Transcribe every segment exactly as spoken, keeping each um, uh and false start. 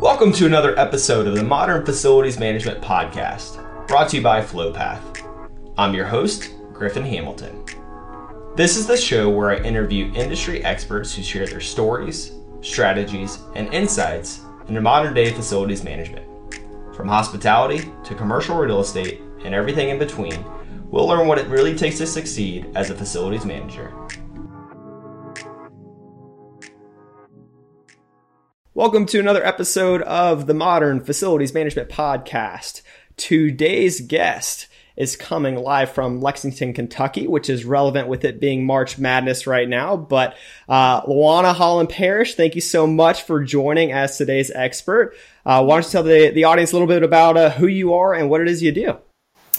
Welcome to another episode of the Modern Facilities Management Podcast, brought to you by Flowpath. I'm your host, Griffin Hamilton. This is the show where I interview industry experts who share their stories, strategies, and insights into modern-day facilities management. From hospitality to commercial real estate and everything in between, we'll learn what it really takes to succeed as a facilities manager. Welcome to another episode of the Modern Facilities Management Podcast. Today's guest is coming live from Lexington, Kentucky, which is relevant with it being March Madness right now. But uh, Lawyna Holland-Parish, thank you so much for joining as today's expert. Uh, why don't you tell the, the audience a little bit about uh, who you are and what it is you do?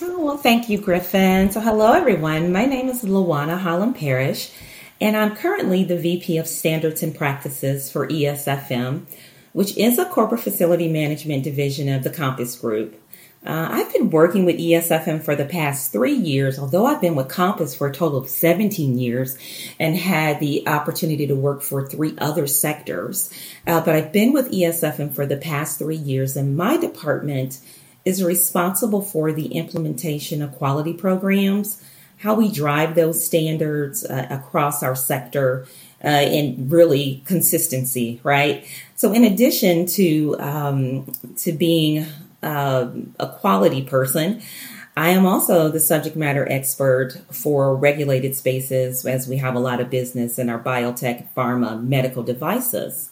Oh, well, thank you, Griffin. So hello, everyone. My name is Lawyna Holland-Parish, and I'm currently the V P of Standards and Practices for E S F M, which is a corporate facility management division of the Compass Group. Uh, I've been working with E S F M for the past three years, although I've been with Compass for a total of seventeen years and had the opportunity to work for three other sectors. Uh, but I've been with E S F M for the past three years, and my department is responsible for the implementation of quality programs, how we drive those standards uh, across our sector, uh, and really consistency, right? So in addition to um, to being uh, a quality person, I am also the subject matter expert for regulated spaces, as we have a lot of business in our biotech, pharma, medical devices.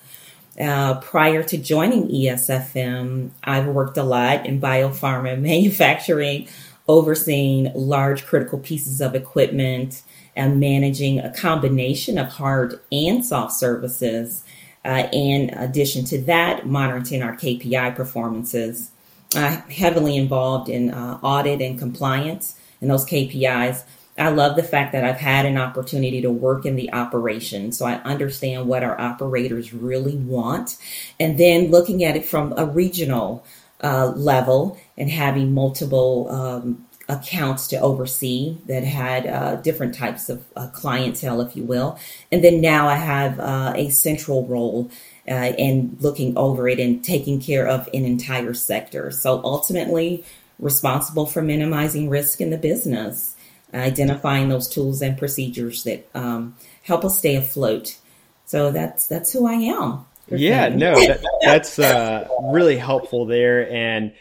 Uh, prior to joining E S F M, I've worked a lot in biopharma manufacturing, overseeing large critical pieces of equipment and managing a combination of hard and soft services. Uh, in addition to that, monitoring our K P I performances. I'm uh, heavily involved in uh, audit and compliance and those K P Is. I love the fact that I've had an opportunity to work in the operation, so I understand what our operators really want. And then looking at it from a regional Uh, level and having multiple um, accounts to oversee that had uh, different types of uh, clientele, if you will. And then now I have uh, a central role uh, in looking over it and taking care of an entire sector. So ultimately responsible for minimizing risk in the business, identifying those tools and procedures that um, help us stay afloat. So that's that's who I am. Yeah, no, that, that's uh, really helpful there, and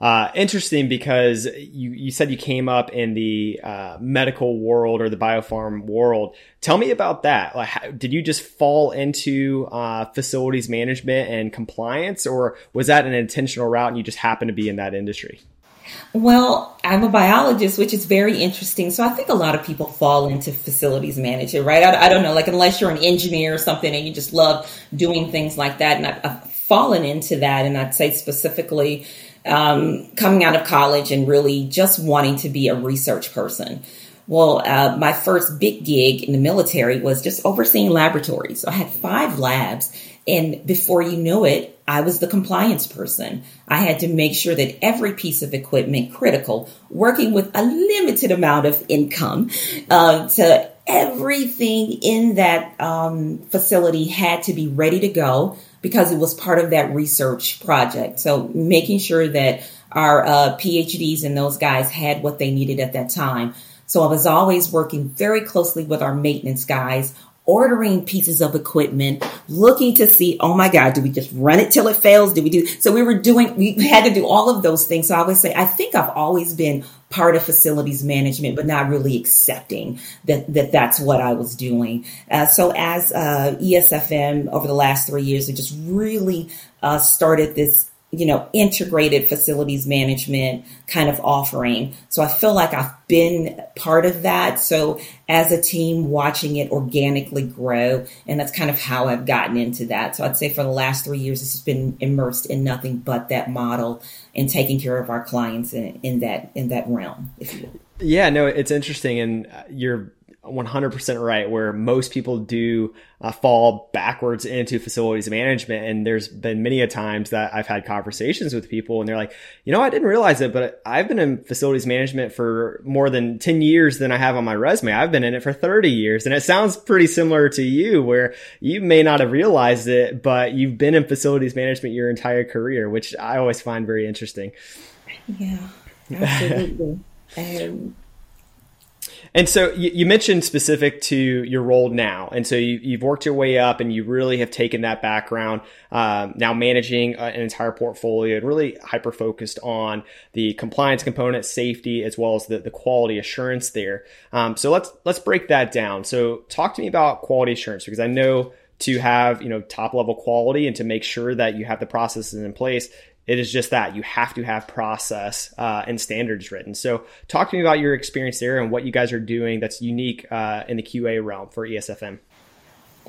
uh, interesting because you, you said you came up in the uh, medical world or the biopharm world. Tell me about that. Like, how, did you just fall into uh, facilities management and compliance, or was that an intentional route and you just happened to be in that industry? Well, I'm a biologist, which is very interesting. So I think a lot of people fall into facilities management, right? I, I don't know, like unless you're an engineer or something and you just love doing things like that. And I've, I've fallen into that. And I'd say specifically um, coming out of college and really just wanting to be a research person. Well, uh, my first big gig in the military was just overseeing laboratories. So I had five labs. And before you knew it, I was the compliance person. I had to make sure that every piece of equipment critical, working with a limited amount of income, uh, to everything in that um, facility had to be ready to go because it was part of that research project. So making sure that our uh, PhDs and those guys had what they needed at that time. So I was always working very closely with our maintenance guys, ordering pieces of equipment, looking to see, oh my God, do we just run it till it fails? Do we do? So we were doing, we had to do all of those things. So I would say, I think I've always been part of facilities management, but not really accepting that, that that's what I was doing. Uh, so as uh, E S F M over the last three years, we just really uh, started this, you know, integrated facilities management kind of offering. So I feel like I've been part of that. So as a team, watching it organically grow, and that's kind of how I've gotten into that. So I'd say for the last three years, it's been immersed in nothing but that model and taking care of our clients in, in that in that realm, if you will. Yeah, no, it's interesting, and you're one hundred percent right, where most people do uh, fall backwards into facilities management. And there's been many a times that I've had conversations with people and they're like, you know, I didn't realize it, but I've been in facilities management for more than ten years than I have on my resume. I've been in it for thirty years. And it sounds pretty similar to you, where you may not have realized it, but you've been in facilities management your entire career, which I always find very interesting. Yeah, absolutely. um, And so you, you mentioned specific to your role now. And so you, you've worked your way up and you really have taken that background, um, now managing uh, an entire portfolio and really hyper-focused on the compliance component, safety, as well as the, the quality assurance there. Um, so let's, let's break that down. So talk to me about quality assurance, because I know to have, you know, top level quality and to make sure that you have the processes in place, it is just that you have to have process uh, and standards written. So talk to me about your experience there and what you guys are doing that's unique uh, in the Q A realm for E S F M.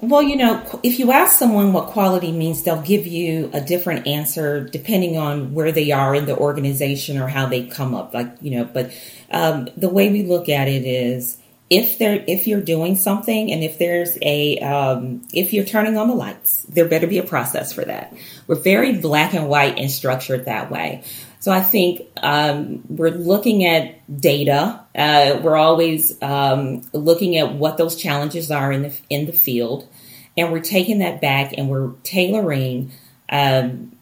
Well, you know, if you ask someone what quality means, they'll give you a different answer depending on where they are in the organization or how they come up. Like, you know, but um, the way we look at it is, If they're, if you're doing something and if there's a, um, if you're turning on the lights, there better be a process for that. We're very black and white and structured that way. So I think, um, we're looking at data. Uh, we're always, um, looking at what those challenges are in the, in the field. And we're taking that back and we're tailoring, um,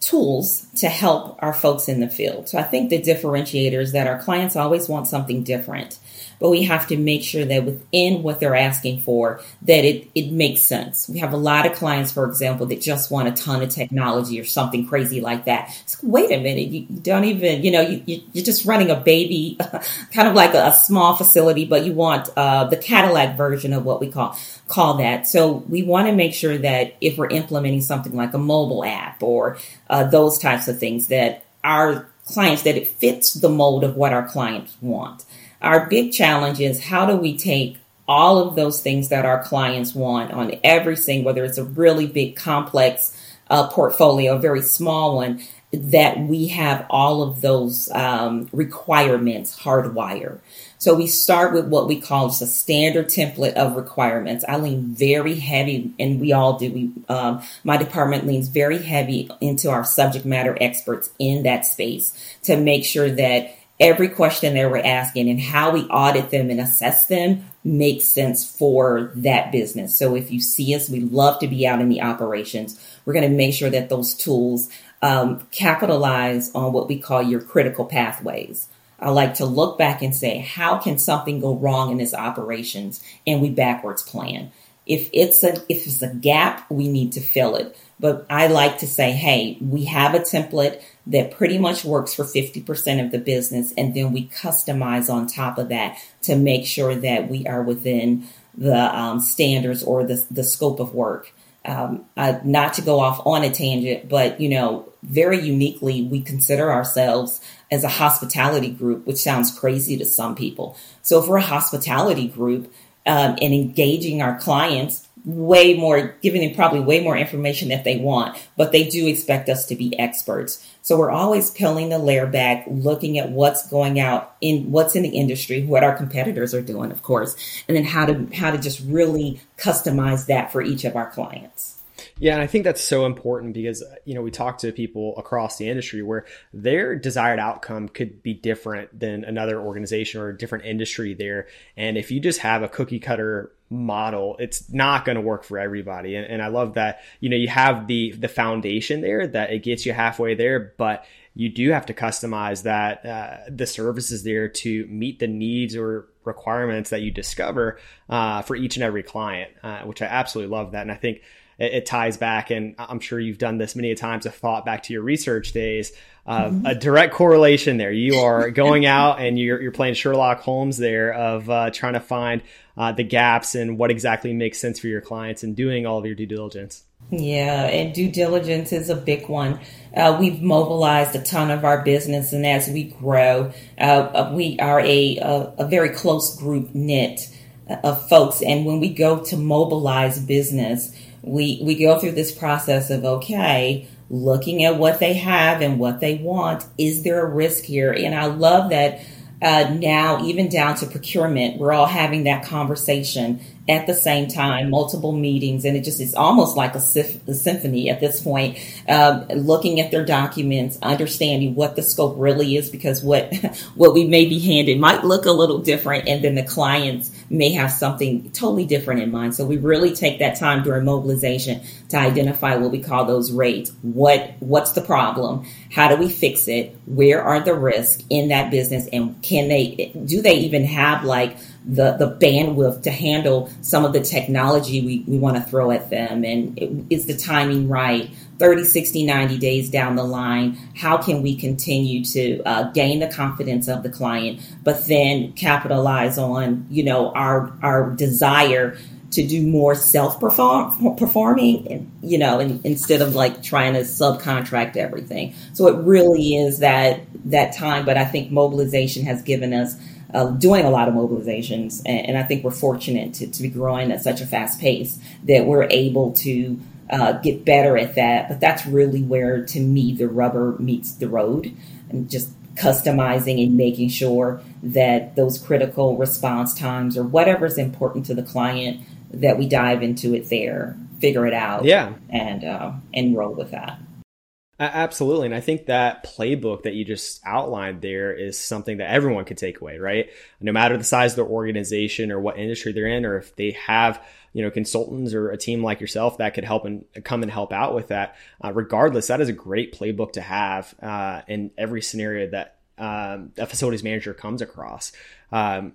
tools to help our folks in the field. So I think the differentiator is that our clients always want something different, but we have to make sure that within what they're asking for, that it, it makes sense. We have a lot of clients, for example, that just want a ton of technology or something crazy like that. It's like, wait a minute, you don't even, you know, you, you're just running a baby, kind of like a, a small facility, but you want uh, the Cadillac version of what we call call that. So we want to make sure that if we're implementing something like a mobile app or uh, those types of things, that our clients, that it fits the mold of what our clients want. Our big challenge is, how do we take all of those things that our clients want on every single, whether it's a really big complex uh, portfolio, a very small one, that we have all of those um, requirements hardwired. So we start with what we call just a standard template of requirements. I lean very heavy, and we all do. We, um, my department leans very heavy into our subject matter experts in that space to make sure that every question that we're asking and how we audit them and assess them makes sense for that business. So if you see us, we love to be out in the operations. We're going to make sure that those tools um, capitalize on what we call your critical pathways. I like to look back and say, how can something go wrong in this operations? And we backwards plan. If it's a, if it's a gap, we need to fill it. But I like to say, hey, we have a template that pretty much works for fifty percent of the business. And then we customize on top of that to make sure that we are within the um, standards or the, the scope of work. Um, uh, not to go off on a tangent, but, you know, very uniquely, we consider ourselves as a hospitality group, which sounds crazy to some people. So if we're a hospitality group um, and engaging our clients, way more, giving them probably way more information that they want, but they do expect us to be experts. So we're always peeling the layer back, looking at what's going out in what's in the industry, what our competitors are doing, of course, and then how to how to just really customize that for each of our clients. Yeah, and I think that's so important because, you know, we talk to people across the industry where their desired outcome could be different than another organization or a different industry there. And if you just have a cookie cutter model, it's not going to work for everybody. And, and I love that, you know, you have the the foundation there that it gets you halfway there, but you do have to customize that uh, the services there to meet the needs or requirements that you discover uh, for each and every client, uh, which I absolutely love that. And I think it ties back, and I'm sure you've done this many times, I've thought back to your research days, uh, mm-hmm. a direct correlation there. You are going out and you're, you're playing Sherlock Holmes there of uh, trying to find uh, the gaps and what exactly makes sense for your clients and doing all of your due diligence. Yeah, and due diligence is a big one. Uh, we've mobilized a ton of our business, and as we grow, uh, we are a, a, a very close group knit of folks. And when we go to mobilize business, We we go through this process of, okay, looking at what they have and what they want. Is there a risk here? And I love that uh, now even down to procurement, we're all having that conversation at the same time, multiple meetings, and it just it's almost like a, syf- a symphony at this point, um, looking at their documents, understanding what the scope really is, because what what we may be handed might look a little different, and then the clients may have something totally different in mind. So we really take that time during mobilization to identify what we call those rates. What what's the problem? How do we fix it? Where are the risks in that business? And can they do they even have like the, the bandwidth to handle some of the technology we, we want to throw at them? And it, is the timing right? thirty, sixty, ninety days down the line, how can we continue to uh, gain the confidence of the client, but then capitalize on, you know, our, our desire to do more self-perform performing, and, you know, and, instead of like trying to subcontract everything. So it really is that, that time. But I think mobilization has given us Uh, doing a lot of mobilizations, and, and I think we're fortunate to, to be growing at such a fast pace that we're able to uh, get better at that. But that's really where, to me, the rubber meets the road, and just customizing and making sure that those critical response times or whatever's important to the client, that we dive into it there, figure it out, yeah, and uh, and roll with that. Absolutely. And I think that playbook that you just outlined there is something that everyone could take away, right? No matter the size of their organization or what industry they're in, or if they have, you know, consultants or a team like yourself that could help and come and help out with that. Uh, regardless, that is a great playbook to have uh, in every scenario that um, a facilities manager comes across. Um,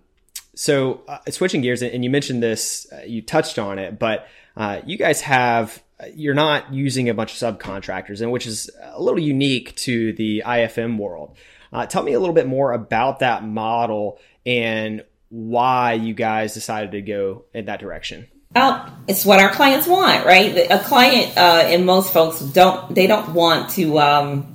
so uh, switching gears, and you mentioned this, uh, you touched on it, but uh, you guys have you're not using a bunch of subcontractors, and which is a little unique to the I F M world. Uh, tell me a little bit more about that model and why you guys decided to go in that direction. Oh, it's what our clients want, right? A client, uh, and most folks don't, they don't want to um,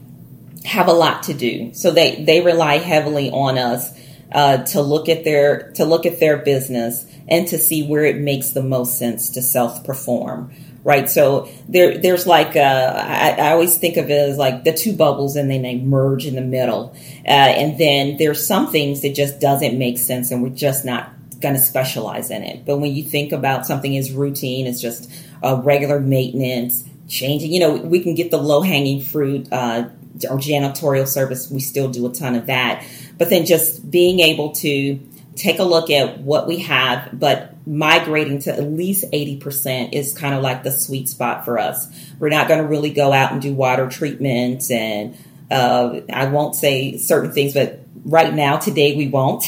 have a lot to do. So they, they rely heavily on us uh, to look at their, to look at their business and to see where it makes the most sense to self-perform. Right. So there, there's like, uh, I, I always think of it as like the two bubbles, and then they merge in the middle. Uh, and then there's some things that just doesn't make sense, and we're just not going to specialize in it. But when you think about something as routine, it's just uh, regular maintenance, changing, you know, we can get the low hanging fruit, uh, or janitorial service. We still do a ton of that, but then just being able to take a look at what we have, but migrating to at least eighty percent is kind of like the sweet spot for us. We're not going to really go out and do water treatments, and uh, I won't say certain things, but right now, today, we won't.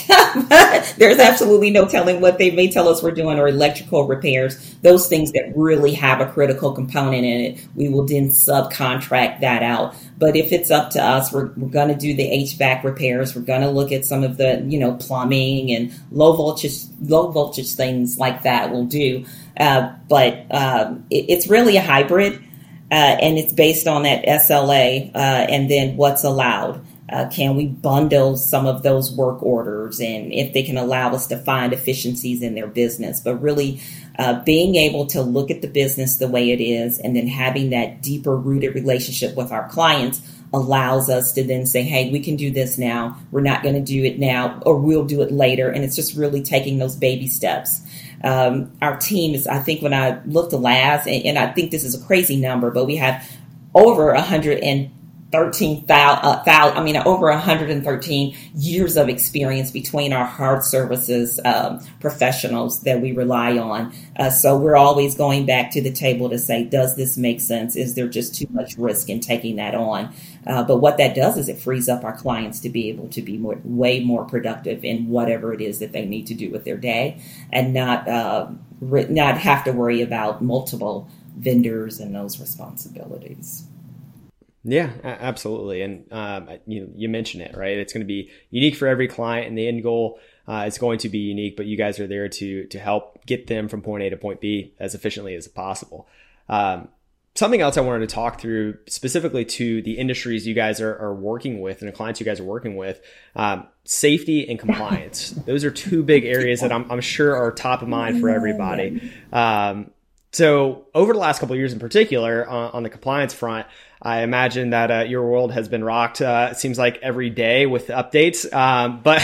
There's absolutely no telling what they may tell us we're doing, or electrical repairs, those things that really have a critical component in it. We will then subcontract that out. But if it's up to us, we're, we're going to do the H V A C repairs. We're going to look at some of the, you know, plumbing and low voltage, low voltage things like that we'll do. Uh, but um, it, it's really a hybrid, uh, and it's based on that S L A uh, and then what's allowed. Uh, can we bundle some of those work orders, and if they can allow us to find efficiencies in their business? But really uh, being able to look at the business the way it is, and then having that deeper rooted relationship with our clients allows us to then say, hey, we can do this now. We're not going to do it now, or we'll do it later. And it's just really taking those baby steps. Um, our team is, I think when I looked last, and, and I think this is a crazy number, but we have over one hundred and thirteen thousand, uh, I mean, over one hundred thirteen years of experience between our hard services um, professionals that we rely on. Uh, so we're always going back to the table to say, does this make sense? Is there just too much risk in taking that on? Uh, but what that does is it frees up our clients to be able to be more, way more productive in whatever it is that they need to do with their day, and not uh, re- not have to worry about multiple vendors and those responsibilities. Yeah, absolutely. And um, you you mentioned it, right? It's going to be unique for every client, and the end goal uh, is going to be unique, but you guys are there to to help get them from point A to point B as efficiently as possible. Um, something else I wanted to talk through specifically to the industries you guys are, are working with and the clients you guys are working with, um, safety and compliance. Those are two big areas that I'm, I'm sure are top of mind for everybody. Um, So over the last couple of years in particular, uh, on the compliance front, I imagine that uh, your world has been rocked. Uh, it seems like every day with updates. Um, but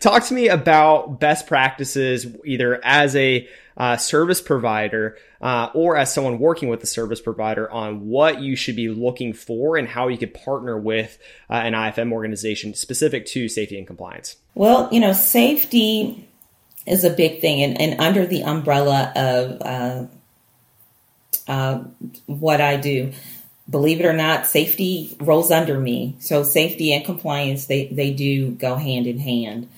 talk to me about best practices, either as a uh, service provider uh, or as someone working with a service provider, on what you should be looking for and how you could partner with uh, an I F M organization specific to safety and compliance. Well, you know, safety is a big thing, and, and under the umbrella of uh, Uh, what I do. Believe it or not, safety rolls under me. So safety and compliance, they, they do go hand in hand.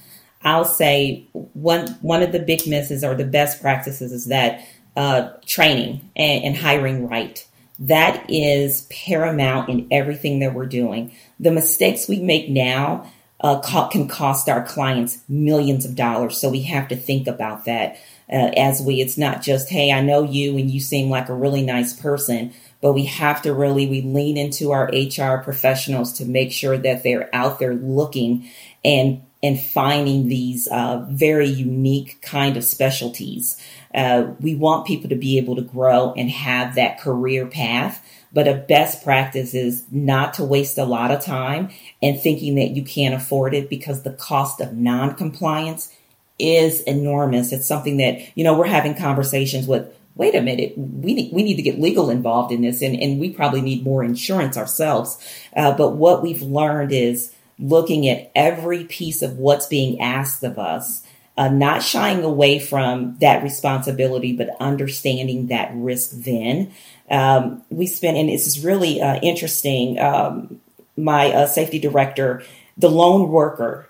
I'll say one one of the big misses or the best practices is that uh, training and, and hiring right. That is paramount in everything that we're doing. The mistakes we make now uh, co- can cost our clients millions of dollars. So we have to think about that. Uh, as we, it's not just, hey, I know you and you seem like a really nice person, but we have to really, we lean into our H R professionals to make sure that they're out there looking and, and finding these uh, very unique kind of specialties. Uh, we want people to be able to grow and have that career path, but a best practice is not to waste a lot of time and thinking that you can't afford it, because the cost of non-compliance is enormous. It's something that, you know, we're having conversations with, wait a minute, we need, we need to get legal involved in this, and, and we probably need more insurance ourselves. Uh, but what we've learned is looking at every piece of what's being asked of us, uh, not shying away from that responsibility, but understanding that risk then. Um, we spent, and this is really uh, interesting, um, my uh, safety director, the lone worker.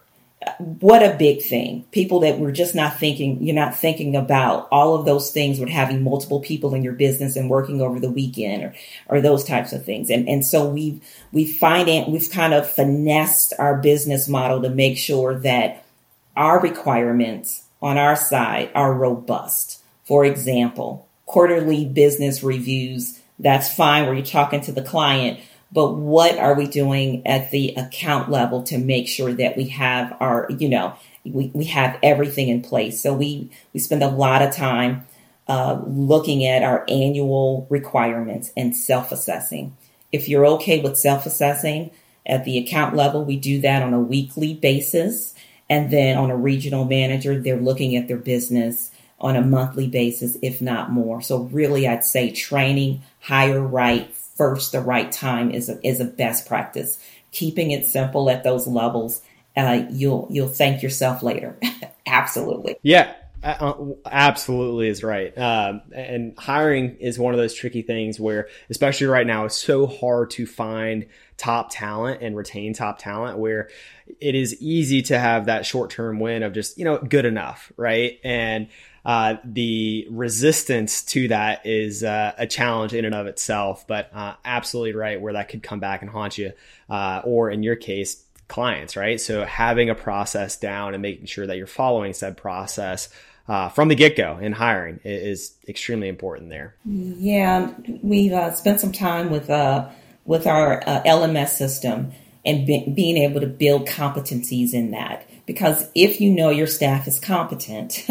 What a big thing. People that were just not thinking, you're not thinking about all of those things with having multiple people in your business and working over the weekend, or, or those types of things. And, and so we've, we find it, we've kind of finessed our business model to make sure that our requirements on our side are robust. For example, quarterly business reviews, that's fine where you're talking to the client, but what are we doing at the account level to make sure that we have our, you know, we, we have everything in place? So we, we spend a lot of time uh, looking at our annual requirements and self-assessing. If you're okay with self-assessing at the account level, we do that on a weekly basis. And then on a regional manager, they're looking at their business on a monthly basis, if not more. So really, I'd say training, hire right, first, the right time is a, is a best practice. Keeping it simple at those levels, uh, you'll you'll thank yourself later. Absolutely. Yeah, uh, absolutely is right. Um, and hiring is one of those tricky things where, especially right now, it's so hard to find top talent and retain top talent, where it is easy to have that short-term win of just, you know, good enough, right? And Uh, the resistance to that is uh, a challenge in and of itself, but uh, absolutely right, where that could come back and haunt you, uh, or in your case, clients, right? So having a process down and making sure that you're following said process uh, from the get-go in hiring is extremely important there. Yeah, we've uh, spent some time with uh, with our uh, L M S system and be- being able to build competencies in that. Because if you know your staff is competent,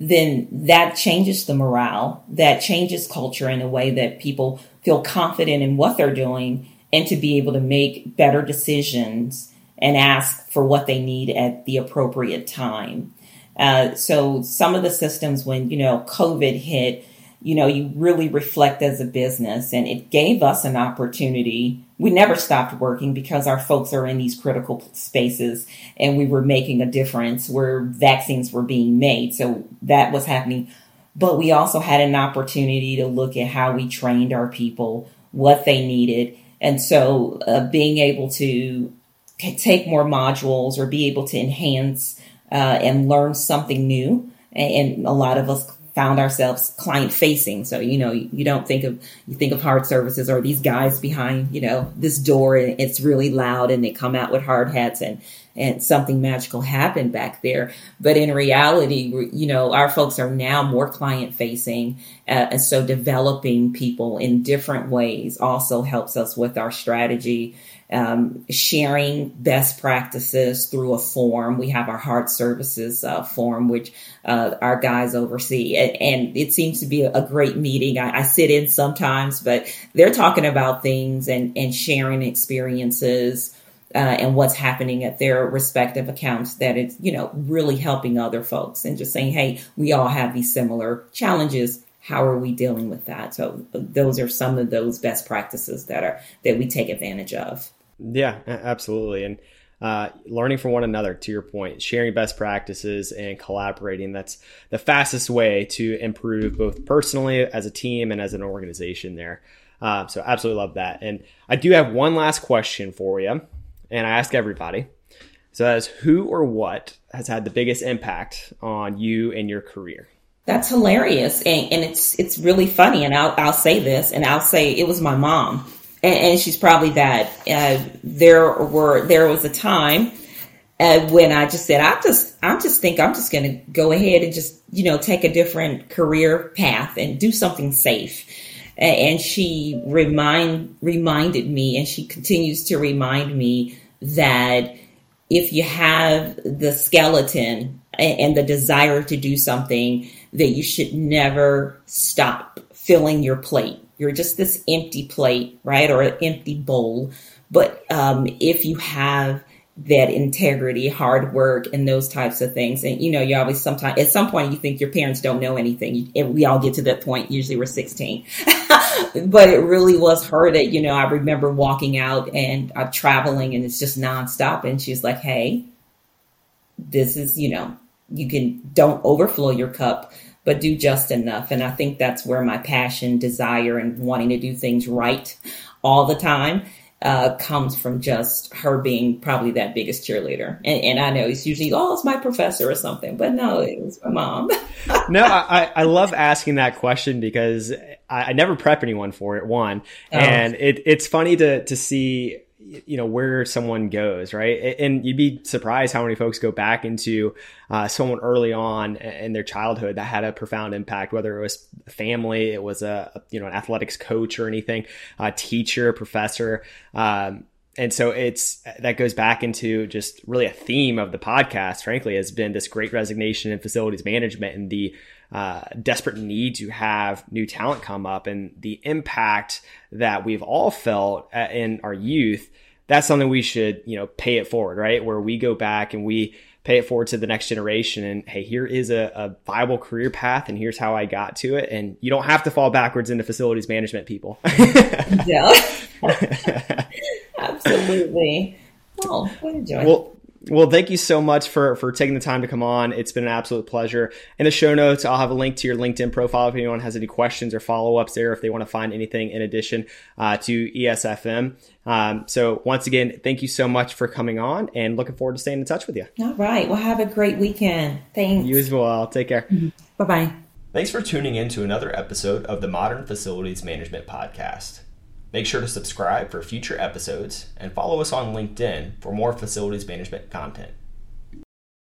then that changes the morale, that changes culture in a way that people feel confident in what they're doing and to be able to make better decisions and ask for what they need at the appropriate time. Uh, so some of the systems, when, you know, COVID hit, you know, you really reflect as a business, and it gave us an opportunity. We never stopped working because our folks are in these critical spaces and we were making a difference where vaccines were being made. So that was happening. But we also had an opportunity to look at how we trained our people, what they needed. And so uh, being able to take more modules or be able to enhance uh, and learn something new. And a lot of us found ourselves client facing. So, you know, you don't think of, you think of hard services or these guys behind, you know, this door, and it's really loud and they come out with hard hats, and, and something magical happened back there. But in reality, we're, you know, our folks are now more client facing. Uh, and so developing people in different ways also helps us with our strategy um, sharing best practices through a forum. We have our Heart Services uh, forum, which uh, our guys oversee. And, and it seems to be a great meeting. I, I sit in sometimes, but they're talking about things and, and sharing experiences uh, and what's happening at their respective accounts, that it's, you know, really helping other folks and just saying, hey, we all have these similar challenges. How are we dealing with that? So those are some of those best practices that are that we take advantage of. Yeah, absolutely. And uh, learning from one another, to your point, sharing best practices and collaborating, that's the fastest way to improve both personally as a team and as an organization there. Uh, so absolutely love that. And I do have one last question for you, and I ask everybody. So that is, who or what has had the biggest impact on you and your career? That's hilarious. And, and it's it's really funny. And I'll, I'll say this, and I'll say it was my mom. And, and she's probably that. Uh, there were there was a time uh, when I just said, I just I just think I'm just going to go ahead and just, you know, take a different career path and do something safe. And she remind reminded me, and she continues to remind me, that if you have the skeleton and the desire to do something, that you should never stop filling your plate. You're just this empty plate, right? Or an empty bowl. But um, if you have that integrity, hard work, and those types of things, and, you know, you always sometimes, at some point you think your parents don't know anything. We all get to that point. Usually we're sixteen. But it really was her that, you know, I remember walking out and uh, traveling, and it's just nonstop. And she's like, hey, this is, you know, you can don't overflow your cup, but do just enough. And I think that's where my passion, desire, and wanting to do things right all the time uh, comes from, just her being probably that biggest cheerleader. And, and I know it's usually, oh, it's my professor or something, but no, it was my mom. No, I, I love asking that question because I, I never prep anyone for it, one. Oh. And it, it's funny to to see, you know, where someone goes, right? And you'd be surprised how many folks go back into uh, someone early on in their childhood that had a profound impact, whether it was family, it was a, you know, an athletics coach or anything, a teacher, professor. Um, and so it's, that goes back into just really a theme of the podcast, frankly, has been this great resignation in facilities management and the Uh, desperate need to have new talent come up, and the impact that we've all felt in our youth. That's something we should, you know, pay it forward, right? Where we go back and we pay it forward to the next generation. And hey, here is a, a viable career path, and here's how I got to it. And you don't have to fall backwards into facilities management, people. Yeah, absolutely. Oh, what a joy. Well, Well, thank you so much for, for taking the time to come on. It's been an absolute pleasure. In the show notes, I'll have a link to your LinkedIn profile if anyone has any questions or follow-ups there, if they want to find anything in addition uh, to E S F M. Um, so once again, thank you so much for coming on, and looking forward to staying in touch with you. All right. Well, have a great weekend. Thanks. You as well. Take care. Mm-hmm. Bye-bye. Thanks for tuning in to another episode of the Modern Facilities Management Podcast. Make sure to subscribe for future episodes and follow us on LinkedIn for more facilities management content.